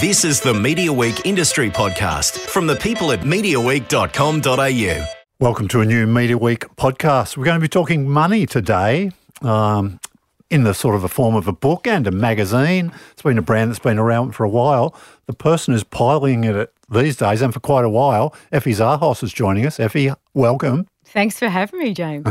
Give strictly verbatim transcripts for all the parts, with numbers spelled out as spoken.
This is the Media Week Industry Podcast from the people at media week dot com dot a u. Welcome to a new Media Week podcast. We're going to be talking money today um, in the sort of a form of a book and a magazine. It's been a brand that's been around for a while. The person who's piloting it these days and for quite a while, Effie Zahos, is joining us. Effie, welcome. Thanks for having me, James.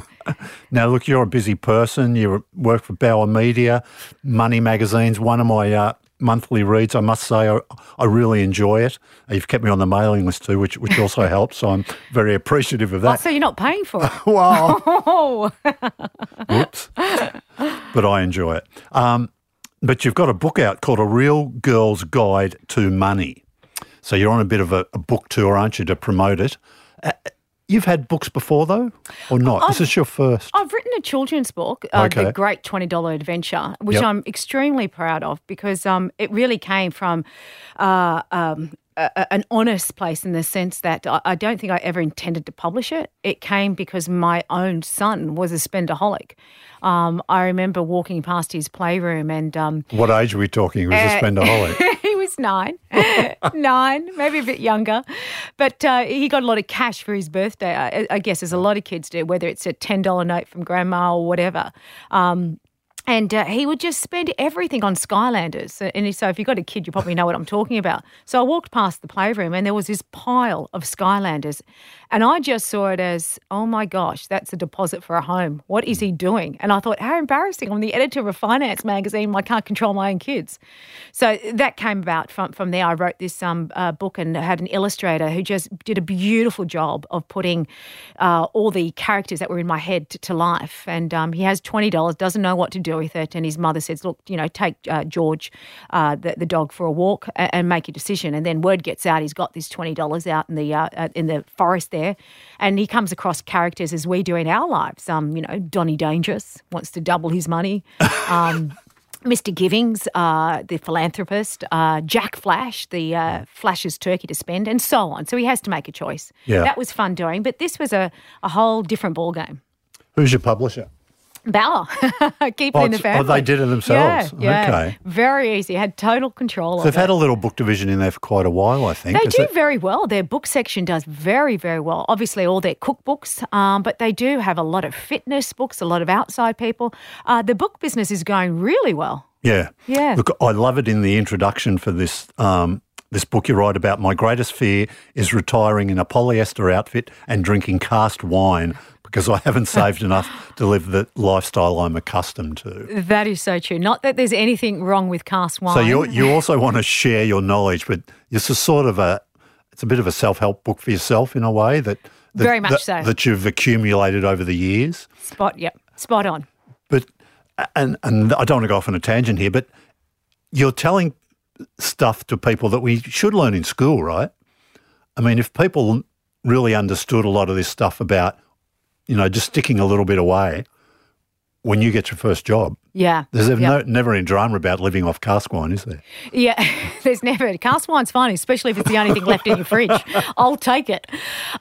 Now, look, you're a busy person. You work for Bauer Media. Money Magazine's one of my uh, monthly reads. I must say I, I really enjoy it. You've kept me on the mailing list too, which which also helps. So I'm very appreciative of that. Oh, so you're not paying for it? Wow. Whoops. But I enjoy it. Um, but you've got a book out called A Real Girl's Guide to Money. So you're on a bit of a, a book tour, aren't you, to promote it. Uh, You've had books before, though, or not? I've, is this your first? I've written a children's book, uh, okay. The Great twenty dollars Adventure, which yep. I'm extremely proud of because um, it really came from uh, um, a, an honest place in the sense that I, I don't think I ever intended to publish it. It came because my own son was a spendaholic. Um, I remember walking past his playroom and... Um, what age are we talking? He was uh, a spendaholic. nine, nine, maybe a bit younger. But uh, he got a lot of cash for his birthday, I, I guess, as a lot of kids do, whether it's a ten dollar note from grandma or whatever. Um, and uh, he would just spend everything on Skylanders. And so if you've got a kid, you probably know what I'm talking about. So I walked past the playroom and there was this pile of Skylanders. And I just saw it as, oh, my gosh, that's a deposit for a home. What is he doing? And I thought, how embarrassing. I'm the editor of Finance Magazine. I can't control my own kids. So that came about from, from there. I wrote this um, uh, book and had an illustrator who just did a beautiful job of putting uh, all the characters that were in my head to, to life. And um, he has twenty dollars, doesn't know what to do with it. And his mother says, look, you know, take uh, George, uh, the, the dog, for a walk and, and make a decision. And then word gets out he's got this twenty dollars out in the, uh, in the forest there. And he comes across characters as we do in our lives. Um, you know, Donnie Dangerous wants to double his money. Um, Mister Givings, uh, the philanthropist, uh, Jack Flash, the uh, Flash's turkey to spend, and so on. So he has to make a choice. Yeah. That was fun doing, but this was a, a whole different ballgame. Who's your publisher? Bauer. Keep oh, it in the family. Oh, they did it themselves. Yeah, yeah. Okay. Very easy. Had total control so of it. They've had a little book division in there for quite a while, I think. They Is do it? very well. Their book section does very, very well. Obviously, all their cookbooks, um, but they do have a lot of fitness books, a lot of outside people. Uh, the book business is going really well. Yeah. Yeah. Look, I love it in the introduction for this um, this book you write about. My greatest fear is retiring in a polyester outfit and drinking cast wine because I haven't saved enough to live the lifestyle I'm accustomed to. That is so true. Not that there's anything wrong with cast wine. So you you also want to share your knowledge, but it's a sort of a it's a bit of a self-help book for yourself in a way that, that very much that, so that you've accumulated over the years. Spot, yep, spot on. But and and I don't want to go off on a tangent here, but you're telling stuff to people that we should learn in school, right? I mean, if people really understood a lot of this stuff about, you know, just sticking a little bit away when you get your first job. Yeah. There's yep. no, never any drama about living off cask wine, is there? Yeah, there's never. Cask wine's fine, especially if it's the only thing left in your fridge. I'll take it.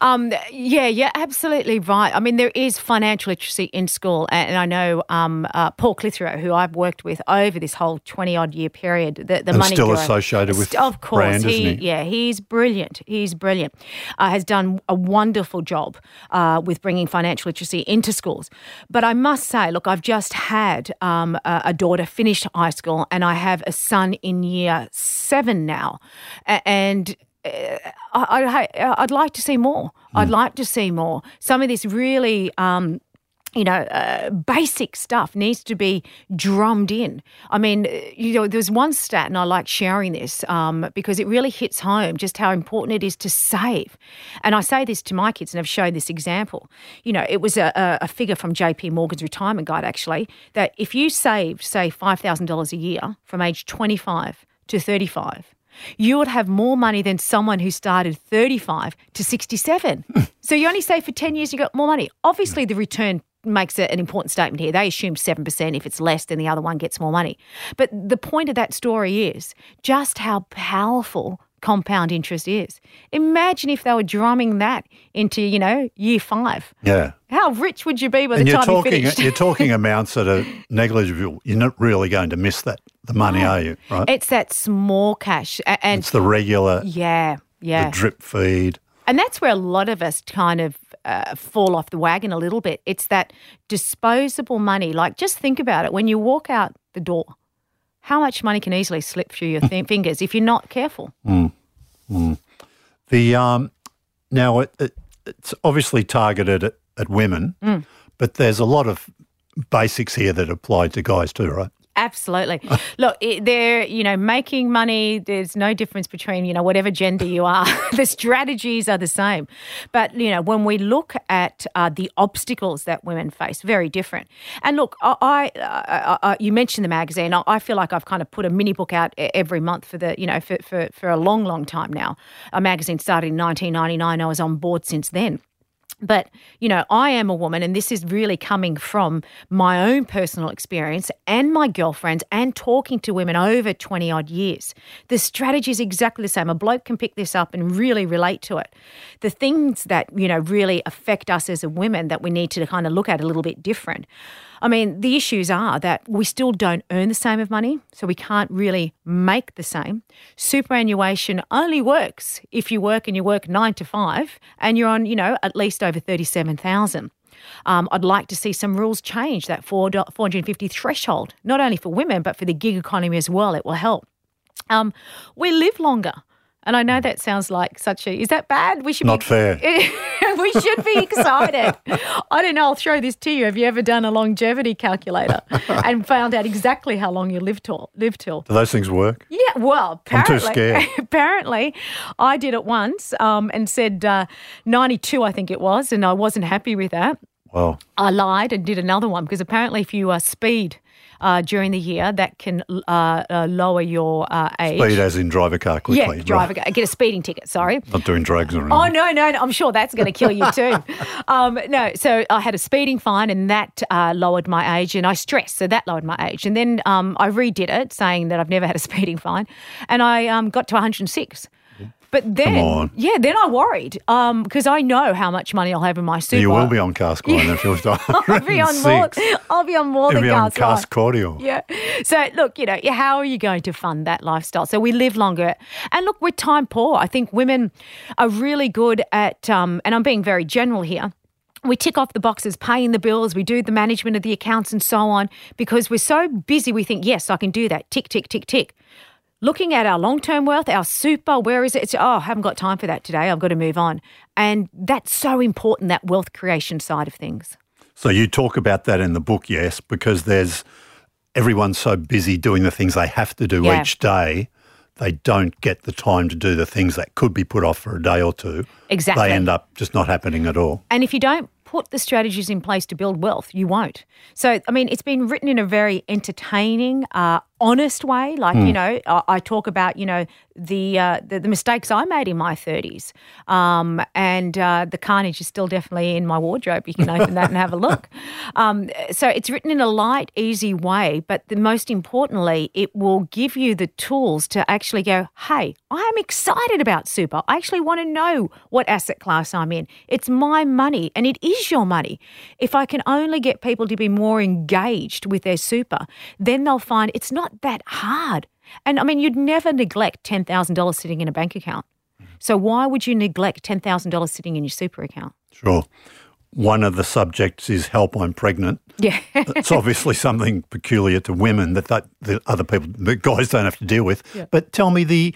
Um, yeah, you're absolutely right. I mean, there is financial literacy in school, and I know um, uh, Paul Clitheroe, who I've worked with over this whole twenty-odd year period. The, the and money still hero, associated with of course, brand, he, isn't he? Yeah, he's brilliant. He's brilliant. Uh, has done a wonderful job uh, with bringing financial literacy into schools. But I must say, look, I've just had... Um, Um, a, a daughter finished high school and I have a son in year seven now. A- and uh, I, I, I'd like to see more. Mm. I'd like to see more. Some of this really... Um, you know, uh, basic stuff needs to be drummed in. I mean, you know, there's one stat, and I like sharing this um, because it really hits home just how important it is to save. And I say this to my kids, and I've shown this example. You know, it was a, a figure from J P Morgan's retirement guide, actually, that if you saved, say, five thousand dollars a year from age twenty-five to thirty-five, you would have more money than someone who started thirty-five to sixty-seven. So you only save for ten years, you got more money. Obviously, the return makes an important statement here. They assume seven percent. If it's less, then the other one gets more money. But the point of that story is just how powerful compound interest is. Imagine if they were drumming that into, you know, year five. Yeah. How rich would you be by and the time talking, you finished? You're talking amounts that are negligible. You're not really going to miss that the money, no. are you? Right? It's that small cash. And it's the regular. Yeah, yeah. The drip feed. And that's where a lot of us kind of uh, fall off the wagon a little bit. It's that disposable money. Like, just think about it. When you walk out the door, how much money can easily slip through your th- fingers if you're not careful? Mm. Mm. The um, now, it, it, it's obviously targeted at, at women, mm. but there's a lot of basics here that apply to guys too, right? Absolutely. Look, they're, you know, making money, there's no difference between, you know, whatever gender you are. The strategies are the same. But, you know, when we look at uh, the obstacles that women face, very different. And look, I, I, I, you mentioned the magazine. I feel like I've kind of put a mini book out every month for the, you know, for, for, for a long, long time now. A magazine started in nineteen ninety-nine. I was on board since then. But, you know, I am a woman, and this is really coming from my own personal experience and my girlfriends and talking to women over twenty-odd years. The strategy is exactly the same. A bloke can pick this up and really relate to it. The things that, you know, really affect us as a women that we need to kind of look at a little bit different. I mean, the issues are that we still don't earn the same of money, so we can't really make the same. Superannuation only works if you work and you work nine to five and you're on, you know, at least over thirty-seven thousand dollars. Um, I'd like to see some rules change, that four hundred fifty dollars threshold, not only for women but for the gig economy as well. It will help. Um, we live longer. And I know that sounds like such a, is that bad? We should Not be, fair. We should be excited. I don't know, I'll throw this to you. Have you ever done a longevity calculator and found out exactly how long you live till? Live till? Do those things work? Yeah, well, apparently. I'm too scared. Apparently, I did it once um, and said uh, ninety-two, I think it was, and I wasn't happy with that. Wow. I lied and did another one because apparently if you uh, speed Uh, during the year, that can uh, uh, lower your uh, age. Speed as in drive a car quickly. Yeah, drive right. a car. Get a speeding ticket, sorry. Not doing drugs or anything. Oh, no, no, no. I'm sure that's going to kill you too. um, no, so I had a speeding fine and that uh, lowered my age, and I stressed, so that lowered my age. And then um, I redid it, saying that I've never had a speeding fine, and I um, got to one hundred six. But then, yeah, then I worried because um, I know how much money I'll have in my super. You will be on Cascordial if you're done. I'll be on more. I'll be on more You'll than Cascordial. Yeah. So look, you know, how are you going to fund that lifestyle? So we live longer, and look, we're time poor. I think women are really good at, um, and I'm being very general here. We tick off the boxes, paying the bills, we do the management of the accounts, and so on, because we're so busy. We think, yes, I can do that. Tick, tick, tick, tick. Looking at our long-term wealth, our super, where is it? It's, oh, I haven't got time for that today. I've got to move on. And that's so important, that wealth creation side of things. So you talk about that in the book, yes, because there's everyone's so busy doing the things they have to do yeah. each day, they don't get the time to do the things that could be put off for a day or two. Exactly. They end up just not happening at all. And if you don't put the strategies in place to build wealth, you won't. So, I mean, it's been written in a very entertaining, uh, honest way. Like, mm. you know, I, I talk about, you know, the, uh, the the mistakes I made in my thirties. Um, and uh, the carnage is still definitely in my wardrobe. You can open that and have a look. Um, so it's written in a light, easy way, but the most importantly, it will give you the tools to actually go, hey, I am excited about super. I actually want to know what asset class I'm in. It's my money and it is your money. If I can only get people to be more engaged with their super, then they'll find it's not that hard. And, I mean, you'd never neglect ten thousand dollars sitting in a bank account. So why would you neglect ten thousand dollars sitting in your super account? Sure. One of the subjects is help, I'm pregnant. Yeah. It's obviously something peculiar to women that, that, that other people, the guys don't have to deal with. Yeah. But tell me, the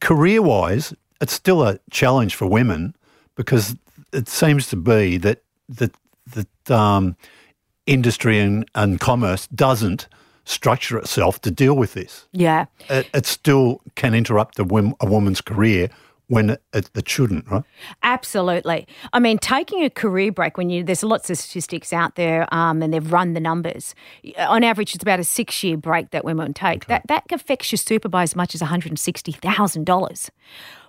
career-wise, it's still a challenge for women because it seems to be that that, that um, industry and, and commerce doesn't structure itself to deal with this. Yeah. It, it still can interrupt a, wim, a woman's career when it, it, it shouldn't, right? Absolutely. I mean, taking a career break, when you there's lots of statistics out there um, and they've run the numbers. On average, it's about a six-year break that women take. Okay. That, that affects your super by as much as one hundred sixty thousand dollars.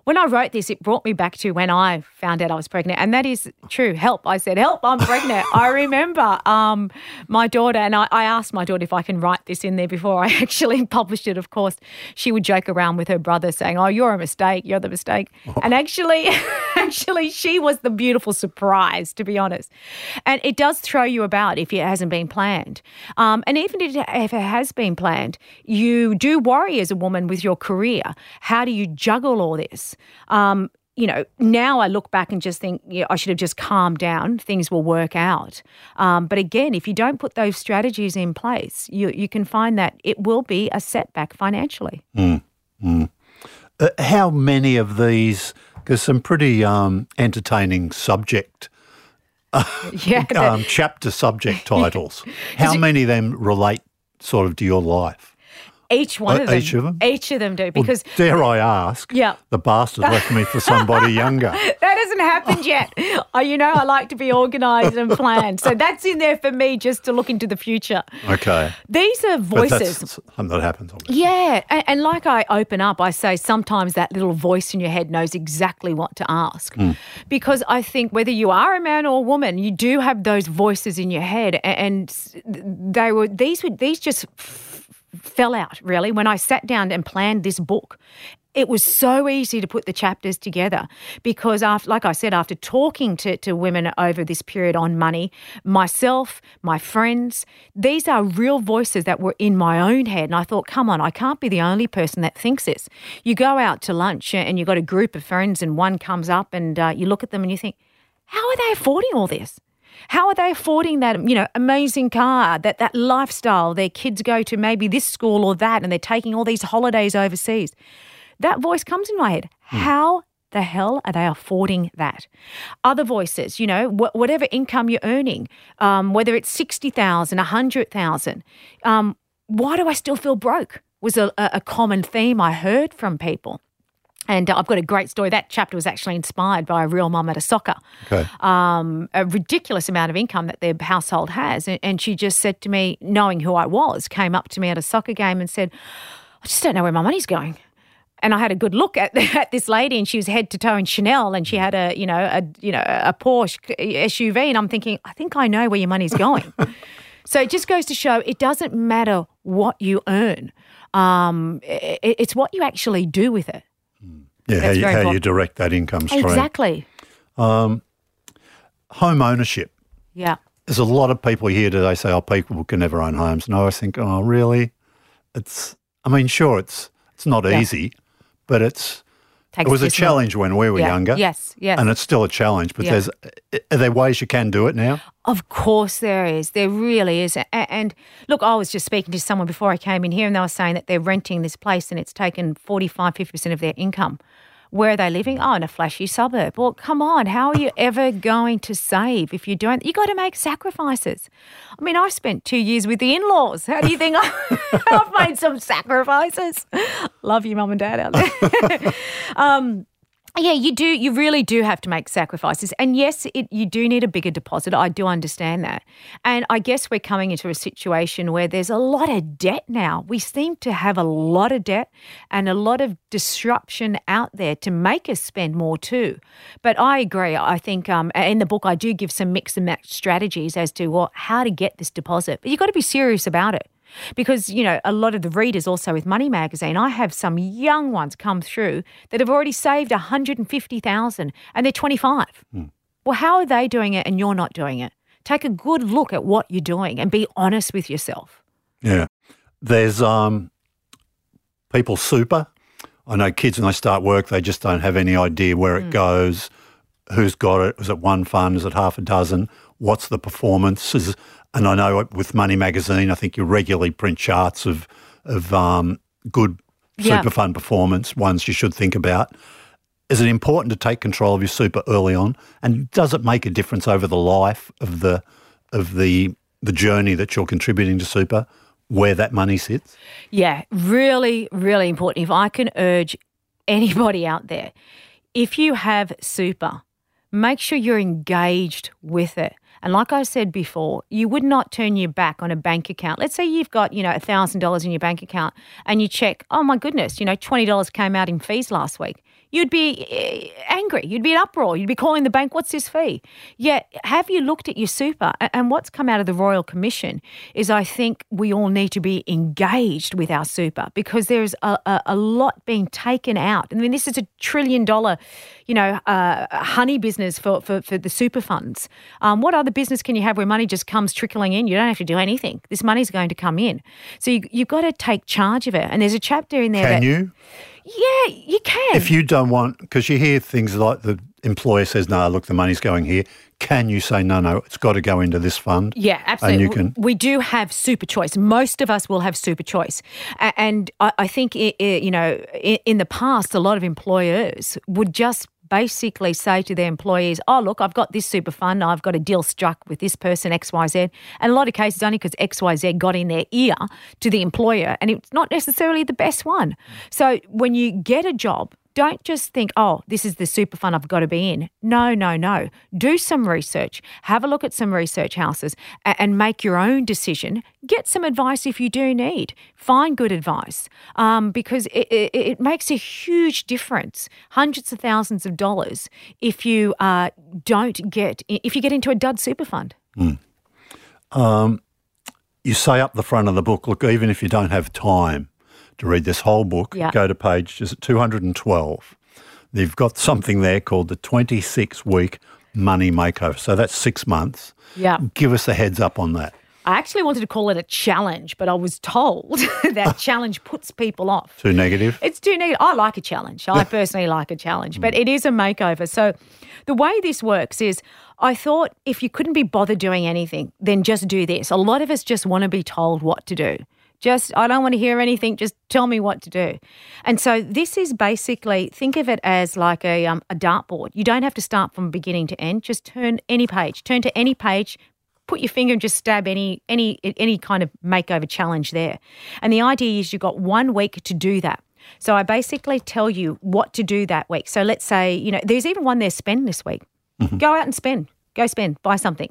when I wrote this, it brought me back to when I found out I was pregnant. And that is true. Help. I said, help, I'm pregnant. I remember um, my daughter, and I, I asked my daughter if I can write this in there before I actually published it, of course. She would joke around with her brother saying, oh, you're a mistake, you're the mistake. Oh. And actually, actually, she was the beautiful surprise, to be honest. And it does throw you about if it hasn't been planned. Um, and even if it has been planned, you do worry as a woman with your career. How do you juggle all this? Um, you know, now I look back and just think, yeah, I should have just calmed down. Things will work out. Um, but again, if you don't put those strategies in place, you you can find that it will be a setback financially. Mm, mm. Uh, how many of these, because some pretty um, entertaining subject yeah, that, um, chapter subject titles, how many of them relate sort of to your life? Each one uh, of them. Each of them? Each of them do. Because, well, dare I ask, yeah. the bastard left me for somebody younger. That hasn't happened yet. Oh, you know, I like to be organised and planned. So that's in there for me just to look into the future. Okay. These are voices. And that happens, obviously. Yeah. And, and like I open up, I say sometimes that little voice in your head knows exactly what to ask. Mm. Because I think whether you are a man or a woman, you do have those voices in your head. And they were these were, these just... fell out, really, when I sat down and planned this book. It was so easy to put the chapters together because, after, like I said, after talking to, to women over this period on money, myself, my friends, these are real voices that were in my own head. And I thought, come on, I can't be the only person that thinks this. You go out to lunch and you've got a group of friends and one comes up and uh, you look at them and you think, how are they affording all this? How are they affording that, you know, amazing car, that, that lifestyle? Their kids go to maybe this school or that and they're taking all these holidays overseas. That voice comes in my head. Mm. How the hell are they affording that? Other voices, you know, wh- whatever income you're earning, um, whether it's sixty thousand dollars, one hundred thousand dollars, um, why do I still feel broke was a, a common theme I heard from people. And I've got a great story. That chapter was actually inspired by a real mum at a soccer. Okay. Um, a ridiculous amount of income that their household has. And, and she just said to me, knowing who I was, came up to me at a soccer game and said, I just don't know where my money's going. And I had a good look at, at this lady and she was head to toe in Chanel and she had a, you know, a, you know, a Porsche S U V. And I'm thinking, I think I know where your money's going. So it just goes to show it doesn't matter what you earn. Um, it, it's what you actually do with it. Yeah, That's how, you, how cool. you direct that income stream. Exactly. Um, home ownership. Yeah. There's a lot of people here today say, oh, people can never own homes. And I always think, oh, really? It's, I mean, sure, it's it's not yeah. easy, but it's Takes it was a challenge when we were yeah. younger. Yes, yes. And it's still a challenge, but yeah. there's are there ways you can do it now? Of course there is. There really is. And look, I was just speaking to someone before I came in here and they were saying that they're renting this place and it's taken forty-five, fifty percent of their income. Where are they living? Oh, in a flashy suburb. Well, come on, how are you ever going to save if you don't? You got to make sacrifices. I mean, I spent two years with the in-laws. How do you think I, I've made some sacrifices? Love you, Mum and Dad, out there. um, yeah, you do. You really do have to make sacrifices. And yes, it, you do need a bigger deposit. I do understand that. And I guess we're coming into a situation where there's a lot of debt now. We seem to have a lot of debt and a lot of disruption out there to make us spend more too. But I agree. I think um, in the book I do give some mix and match strategies as to what, how to get this deposit. But you've got to be serious about it. Because, you know, a lot of the readers also with Money Magazine, I have some young ones come through that have already saved one hundred fifty thousand dollars and they're twenty-five. Mm. Well, how are they doing it and you're not doing it? Take a good look at what you're doing and be honest with yourself. Yeah. There's um, people super. I know kids when they start work, they just don't have any idea where mm. it goes, who's got it, is it one fund, is it half a dozen, what's the performance, is And I know with Money Magazine, I think you regularly print charts of of um, good super yeah. fund performance, ones you should think about. Is it important to take control of your super early on? And does it make a difference over the life of the of the the journey that you're contributing to super, where that money sits? Yeah, really, really important. If I can urge anybody out there, if you have super, make sure you're engaged with it. And like I said before, you would not turn your back on a bank account. Let's say you've got, you know, one thousand dollars in your bank account and you check, oh, my goodness, you know, twenty dollars came out in fees last week. You'd be angry. You'd be in uproar. You'd be calling the bank, what's this fee? Yet, have you looked at your super? And what's come out of the Royal Commission is I think we all need to be engaged with our super because there's a, a, a lot being taken out. I mean, this is a trillion dollar, you know, uh, honey business for, for, for the super funds. Um, what other business can you have where money just comes trickling in? You don't have to do anything. This money's going to come in. So you, you've got to take charge of it. And there's a chapter in there. Can that, you? Yeah, you can. If you don't want, because you hear things like the employer says, no, nah, look, the money's going here. Can you say, no, no, it's got to go into this fund? Yeah, absolutely. And you can- we do have super choice. Most of us will have super choice. And I think, you know, in the past, a lot of employers would just basically say to their employees, oh, look, I've got this super fund, I've got a deal struck with this person, X Y Z. And a lot of cases only because X Y Z got in their ear to the employer and it's not necessarily the best one. So when you get a job, don't just think, oh, this is the super fund I've got to be in. No, no, no. Do some research. Have a look at some research houses and make your own decision. Get some advice if you do need. Find good advice um, because it, it, it makes a huge difference, hundreds of thousands of dollars, if you uh, don't get if you get into a dud super fund. Mm. Um, you say up the front of the book, look, even if you don't have time to read this whole book, yeah. Go to page two hundred twelve. They've got something there called the twenty-six week money makeover. So that's six months. Yeah. Give us a heads up on that. I actually wanted to call it a challenge, but I was told that challenge puts people off. Too negative? It's too negative. I like a challenge. I personally like a challenge, but it is a makeover. So the way this works is I thought if you couldn't be bothered doing anything, then just do this. A lot of us just want to be told what to do. Just, I don't want to hear anything, just tell me what to do. And so this is basically, think of it as like a um, a dartboard. You don't have to start from beginning to end, just turn any page. Turn to any page, put your finger and just stab any any any kind of makeover challenge there. And the idea is you've got one week to do that. So I basically tell you what to do that week. So let's say, you know, there's even one there, spend this week. Mm-hmm. Go out and spend. Go spend, buy something.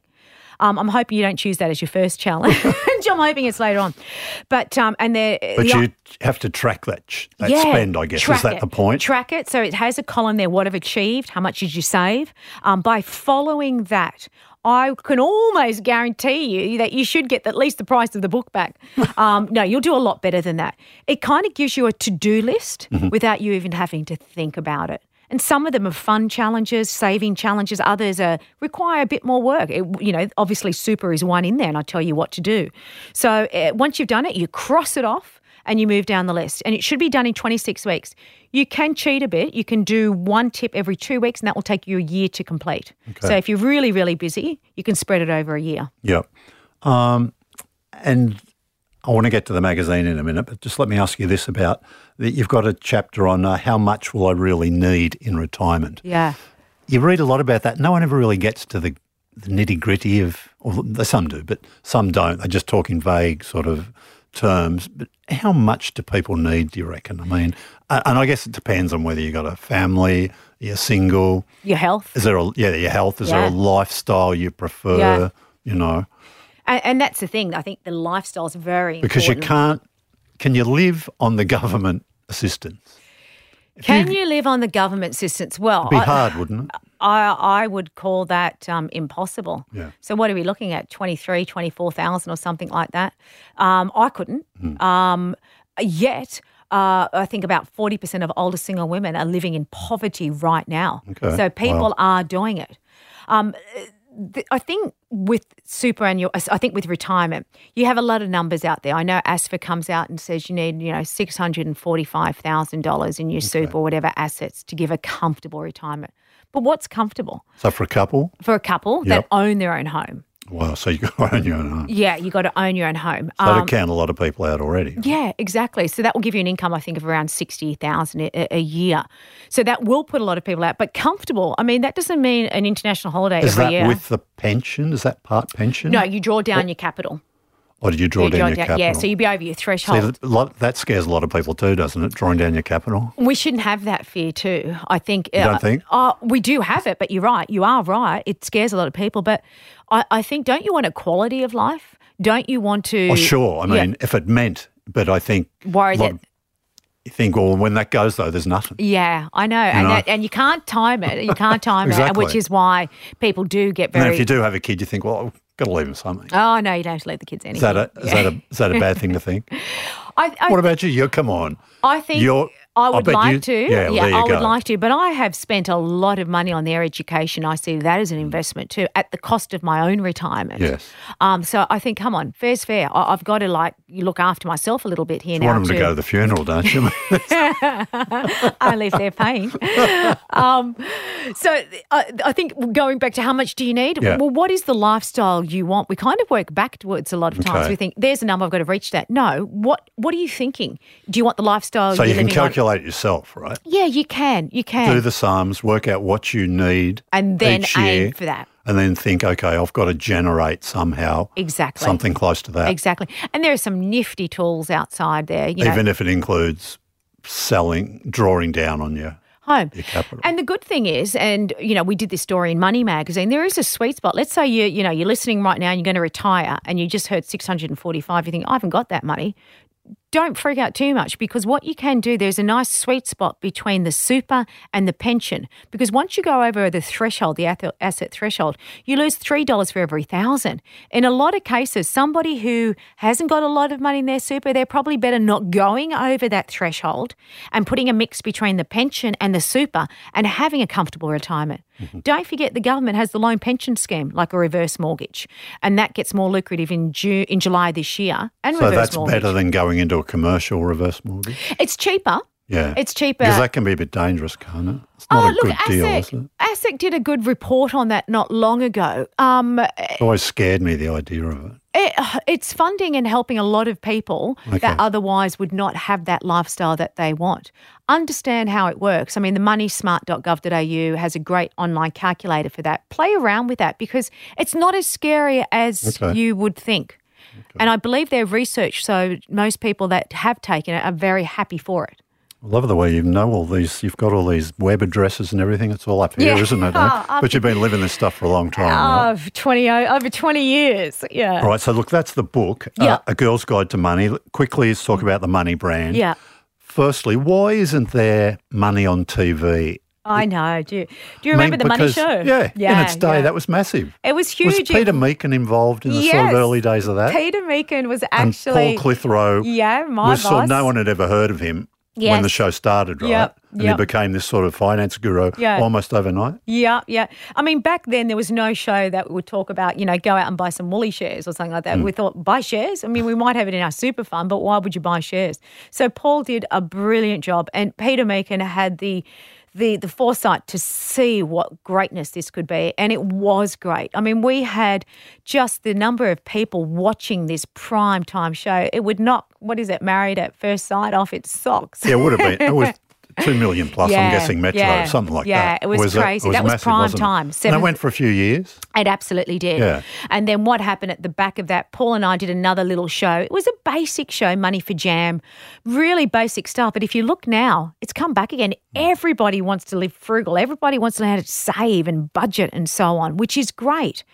Um, I'm hoping you don't choose that as your first challenge. I'm hoping it's later on. But um, and there, but the, you have to track that, that yeah, spend, I guess. Is that it. The point? Track it. So it has a column there, what have achieved, how much did you save. Um, by following that, I can almost guarantee you that you should get at least the price of the book back. Um, no, you'll do a lot better than that. It kind of gives you a to-do list mm-hmm. without you even having to think about it. And some of them are fun challenges, saving challenges. Others are, require a bit more work. It, you know, obviously super is one in there and I tell you what to do. So uh, once you've done it, you cross it off and you move down the list. And it should be done in twenty-six weeks. You can cheat a bit. You can do one tip every two weeks and that will take you a year to complete. Okay. So if you're really, really busy, you can spread it over a year. Yeah. Um, and I want to get to the magazine in a minute, but just let me ask you this about that. You've got a chapter on uh, how much will I really need in retirement? Yeah. You read a lot about that. No one ever really gets to the, the nitty-gritty of, or some do, but some don't. They just talk in vague sort of terms. But how much do people need, do you reckon? I mean, and I guess it depends on whether you've got a family, you're single. Your health. Is there a, yeah, your health. Is yeah. there a lifestyle you prefer, yeah. you know? And that's the thing. I think the lifestyle is very because important. Because you can't – can you live on the government assistance? Can you, you live on the government assistance? Well, it'd be I, hard, wouldn't it? I, I would call that um, impossible. Yeah. So what are we looking at, twenty-three thousand, twenty-four thousand or something like that? Um, I couldn't. Mm. Um, yet – Uh, I think about forty percent of older single women are living in poverty right now. Okay. So people wow. are doing it. Um, th- I think with superannual, I think with retirement, you have a lot of numbers out there. I know ASFA comes out and says you need, you know, six hundred forty-five thousand dollars in your okay. super or whatever assets to give a comfortable retirement. But what's comfortable? So for a couple? For a couple yep. that own their own home. Wow, so you've got to own your own home. Yeah, you've got to own your own home. So um, to count a lot of people out already. Right? Yeah, exactly. So that will give you an income, I think, of around sixty thousand dollars a, a year. So that will put a lot of people out. But comfortable, I mean, that doesn't mean an international holiday Is every year. Is that with the pension? Is that part pension? No, you draw down what? your capital. Or did you draw you down your down, capital? Yeah, so you'd be over your threshold. See, that scares a lot of people too, doesn't it, drawing down your capital? We shouldn't have that fear too, I think. You don't uh, think? Uh, we do have it, but you're right. You are right. It scares a lot of people. But I, I think, don't you want a quality of life? Don't you want to... Oh, sure. I mean, yeah. if it meant, but I think... Worry that... You think, well, when that goes, though, there's nothing. Yeah, I know. You and know? That, and you can't time it. You can't time exactly. it, which is why people do get very... And if you do have a kid, you think, well, I've got to leave them something. Oh, no, you don't have to leave the kids anything. Is that a, yeah. is that a, is that a bad thing to think? I, I, what about you? You come on. I think... You're, I would I like you, to. Yeah, yeah I go. would like to. But I have spent a lot of money on their education. I see that as an investment too, at the cost of my own retirement. Yes. Um. So I think, come on, fair's fair. I, I've got to like look after myself a little bit here you now. You want them too. to go to the funeral, don't you? Only if they're paying. Um. So I, I think going back to how much do you need? Yeah. Well, what is the lifestyle you want? We kind of work backwards a lot of times. Okay. We think there's a number I've got to reach that. No. What What are you thinking? Do you want the lifestyle? So you're you can calculate. Yourself, right? Yeah, you can. You can. Do the sums, work out what you need and then each year, aim for that. And then think, okay, I've got to generate somehow exactly. something close to that. Exactly. And there are some nifty tools outside there. You Even know. if it includes selling, drawing down on your home. Your capital. And the good thing is, and, you know, we did this story in Money Magazine, there is a sweet spot. Let's say, you you know, you're listening right now and you're going to retire and you just heard six hundred forty-five, you think, I haven't got that money. Don't freak out too much because what you can do, there's a nice sweet spot between the super and the pension because once you go over the threshold, the asset threshold, you lose three dollars for every thousand. In a lot of cases, somebody who hasn't got a lot of money in their super, they're probably better not going over that threshold and putting a mix between the pension and the super and having a comfortable retirement. Mm-hmm. Don't forget the government has the loan pension scheme, like a reverse mortgage, and that gets more lucrative in June, in July this year. And so reverse that's mortgage. better than going into a commercial reverse mortgage? It's cheaper. Yeah. It's cheaper. Because that can be a bit dangerous, can't it? It's not oh, a look, good ASIC, deal, is it? ASIC did a good report on that not long ago. Um, it always scared me, the idea of it. it. It's funding and helping a lot of people okay. that otherwise would not have that lifestyle that they want. Understand how it works. I mean, the moneysmart dot gov dot a u has a great online calculator for that. Play around with that because it's not as scary as okay. you would think. Okay. And I believe their research, so most people that have taken it are very happy for it. I love the way you know all these, you've got all these web addresses and everything. It's all up here, yeah. isn't it? Oh, eh? But you've been living this stuff for a long time, oh, right? twenty, over twenty years, yeah. All right, so look, that's the book, yeah. uh, A Girl's Guide to Money. Quickly, let's talk about the money brand. Yeah. Firstly, why isn't there money on T V? I know. Do you, do you remember I mean, the because, Money Show? Yeah, yeah. In its day, yeah. that was massive. It was huge. Was Peter Meakin involved in the yes, sort of early days of that? Peter Meakin was actually... And Paul Clitheroe. Yeah, my was boss. Sort of, no one had ever heard of him. Yes. When the show started, right? Yep, and yep. he became this sort of finance guru yeah. almost overnight. Yeah, yeah. I mean, back then there was no show that would talk about, you know, go out and buy some Woolies shares or something like that. Mm. We thought, buy shares? I mean, we might have it in our super fund, but why would you buy shares? So Paul did a brilliant job and Peter Meakin had the... The, the foresight to see what greatness this could be, and it was great. I mean, we had just the number of people watching this prime time show. It would knock, what is it, Married at First Sight off its socks. Yeah, it would have been. It was two million plus, yeah, I'm guessing, Metro, yeah, something like yeah, that. Yeah, it was, was crazy. It, it was that was massive, prime time. Seventh, and it went for a few years. It absolutely did. Yeah. And then what happened at the back of that, Paul and I did another little show. It was a basic show, Money for Jam, really basic stuff. But if you look now, it's come back again. Everybody wants to live frugal. Everybody wants to learn how to save and budget and so on, which is great.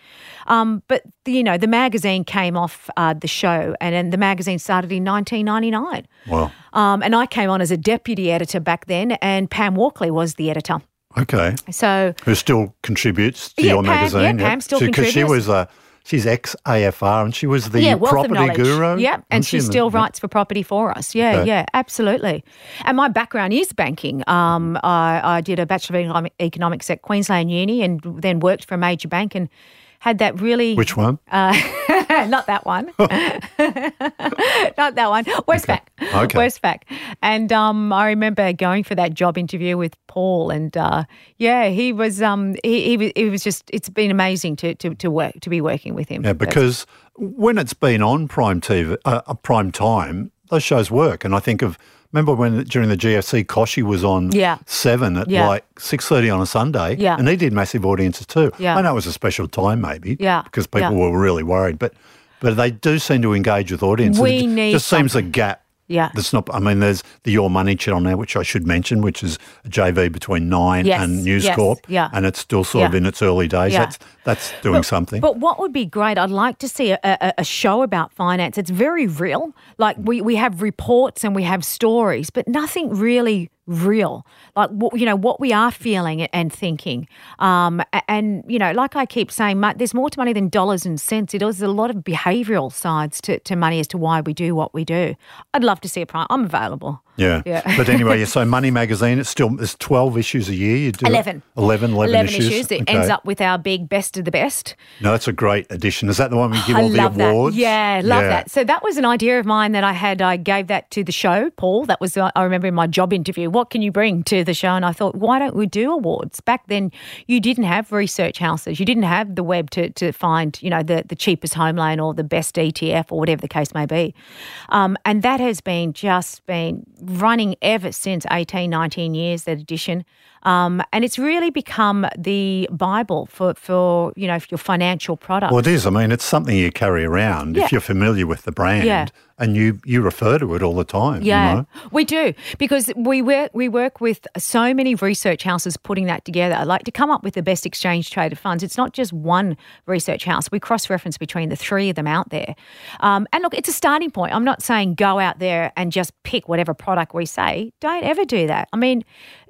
Um, but, the, you know, the magazine came off uh, the show and, and the magazine started in nineteen ninety-nine. Wow. Um, and I came on as a deputy editor back then and Pam Walkley was the editor. Okay. So who still contributes to yeah, your Pam, magazine. Yeah, yep. Pam still so, contributes. Because she was a... She's ex-A F R and she was the yeah, property guru. Yeah, and she, she still the, writes for property for us. Yeah, okay. yeah, absolutely. And my background is banking. Um, I, I did a Bachelor of Economics at Queensland Uni and then worked for a major bank and had that really... Which one? Uh, not that one. not that one. Westpac. Okay. okay. Westpac. And um, I remember going for that job interview with Paul and, uh, yeah, he was um, – he, he, he was just – it's been amazing to, to, to work to be working with him. Yeah, because when it's been on prime T V, uh, prime time, those shows work. And I think of – remember when during the G F C, Koshy was on yeah. seven at yeah. like six thirty on a Sunday yeah. and he did massive audiences too. Yeah. I know it was a special time maybe yeah. because people yeah. were really worried, but but they do seem to engage with audiences. We it need just something. Seems a gap Yeah. That's not, I mean, there's the Your Money channel now, which I should mention, which is a J V between Nine yes, and News yes, Corp. Yeah. And it's still sort yeah. of in its early days. Yeah. That's that's doing but, something. But what would be great, I'd like to see a, a, a show about finance. It's very real. Like we, we have reports and we have stories, but nothing really real. Like, what, you know, what we are feeling and thinking. Um, and, you know, like I keep saying, there's more to money than dollars and cents. There's a lot of behavioural sides to, to money as to why we do what we do. I'd love to see a prime. I'm available. Yeah. yeah. But anyway, so Money Magazine, it's still it's twelve issues a year. You do eleven. eleven, eleven, eleven issues. issues. It okay. ends up with our big best of the best. No, that's a great edition. Is that the one we give I all the awards? That. Yeah, love yeah. that. So that was an idea of mine that I had. I gave that to the show, Paul. That was, I remember in my job interview, what can you bring to the show? And I thought, why don't we do awards? Back then, you didn't have research houses. You didn't have the web to, to find, you know, the, the cheapest home loan or the best E T F or whatever the case may be. Um, and that has been just been... running ever since eighteen, nineteen years, that edition. Um, and it's really become the Bible for, for you know, for your financial product. Well, it is. I mean, it's something you carry around yeah. if you're familiar with the brand yeah. and you, you refer to it all the time. Yeah, you know? We do because we work, we work with so many research houses putting that together. I like to come up with the best exchange-traded funds. It's not just one research house. We cross-reference between the three of them out there. Um, and, look, it's a starting point. I'm not saying go out there and just pick whatever product we say. Don't ever do that. I mean,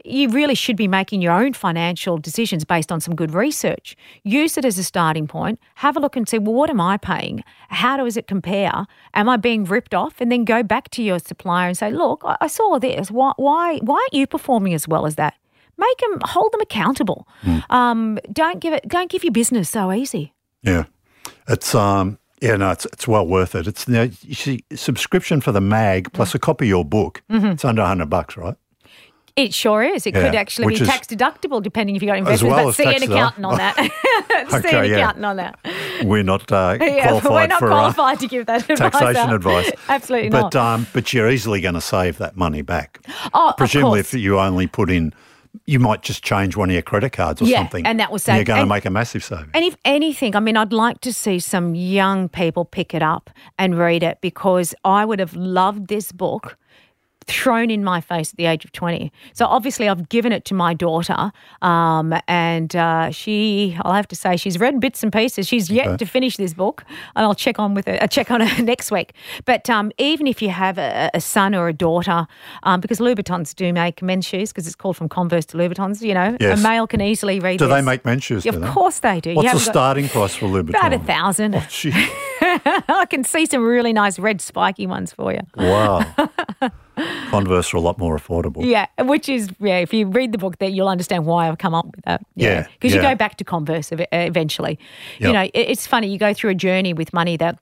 you really should be making your own financial decisions based on some good research. Use it as a starting point. Have a look and say, well, what am I paying? How does it compare? Am I being ripped off? And then go back to your supplier and say, look, I saw this. Why, why, why aren't you performing as well as that? Make them, hold them accountable. Mm. Um, don't give it, don't give your business so easy. Yeah. It's, um, Yeah, no, it's it's well worth it. It's you know, you see, subscription for the mag plus mm. a copy of your book. Mm-hmm. It's under one hundred bucks, right? It sure is. It yeah, could actually be tax deductible depending if you've got investments. Well, but see an accountant on that. see okay, an yeah. accountant on that. We're not uh, yeah, qualified we're not for qualified uh, to give that advice taxation out. advice. Absolutely but, not. But um, but you're easily going to save that money back. Oh, presumably of course. If you only put in. You might just change one of your credit cards or yeah, something. And that will save. You're going and, to make a massive saving. And if anything, I mean, I'd like to see some young people pick it up and read it because I would have loved this book thrown in my face at the age of twenty. So obviously I've given it to my daughter um, and uh, she, I'll have to say, she's read bits and pieces. She's yet okay. to finish this book and I'll check on with her, I'll check on her next week. But um, even if you have a, a son or a daughter, um, because Louboutins do make men's shoes because it's called from Converse to Louboutins, you know, yes. a male can easily read do this. Do they make men's shoes? Of course they do. What's the starting price for Louboutins? About a thousand. Oh, gee. I can see some really nice red spiky ones for you. Wow. Converse are a lot more affordable. Yeah, which is, yeah, if you read the book there, you'll understand why I've come up with that. Yeah. Because yeah, yeah. you go back to Converse eventually. Yep. You know, it's funny, you go through a journey with money that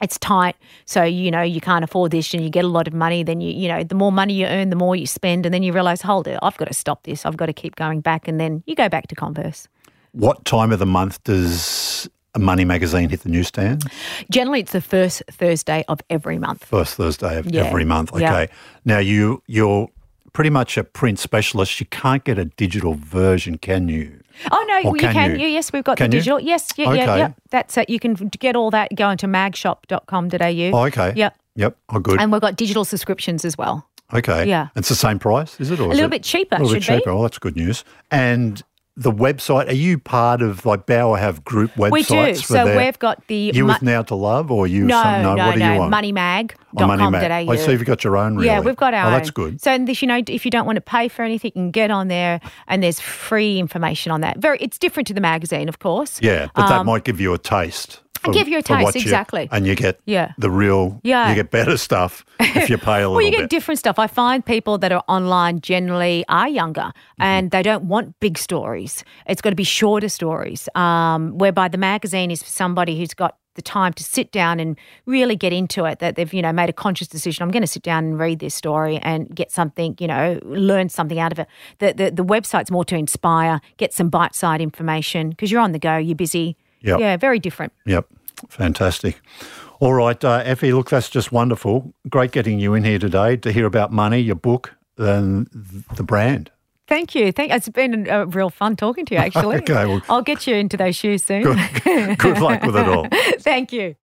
it's tight, so, you know, you can't afford this and you get a lot of money, then, you you know, the more money you earn, the more you spend, and then you realise, hold it, I've got to stop this, I've got to keep going back, and then you go back to Converse. What time of the month does Money Magazine hit the newsstand? Generally, it's the first Thursday of every month. First Thursday of yeah. every month. Okay. Yeah. Now, you, you're pretty much a print specialist. You can't get a digital version, can you? Oh, no, you can. can you? Yes, we've got can the digital. You? Yes, yeah, okay. yeah, yeah. That's it. You can get all that going to mag shop dot com dot a u. Oh, okay. Yep. Yep. Oh, good. And we've got digital subscriptions as well. Okay. Yeah. It's the same price, is it? Or a little it, bit cheaper, A little bit cheaper. Be. Oh, that's good news. And the website, are you part of, like, Bauer have group websites? We do. For so their, we've got the... You mo- with Now to Love or you... No, some, no, no, what do no. you want? money mag dot com dot a u. Oh, so you've got your own, really? Yeah, we've got our own. Oh, that's good. So, this, you know, if you don't want to pay for anything, you can get on there and there's free information on that. Very, It's different to the magazine, of course. Yeah, but um, that might give you a taste. I give you a taste, exactly. You, and you get yeah. the real, yeah. you get better stuff if you pay a little bit. Well, you get bit. different stuff. I find people that are online generally are younger mm-hmm. and they don't want big stories. It's got to be shorter stories, um, whereby the magazine is for somebody who's got the time to sit down and really get into it, that they've, you know, made a conscious decision, I'm going to sit down and read this story and get something, you know, learn something out of it. The, the, the website's more to inspire, get some bite-sized information because you're on the go, you're busy. Yep. Yeah, very different. Yep. Fantastic. All right, uh, Effie, look, that's just wonderful. Great getting you in here today to hear about money, your book, and the brand. Thank you. Thank, it's been uh, real fun talking to you, actually. Okay, well, I'll get you into those shoes soon. Good, good luck with it all. Thank you.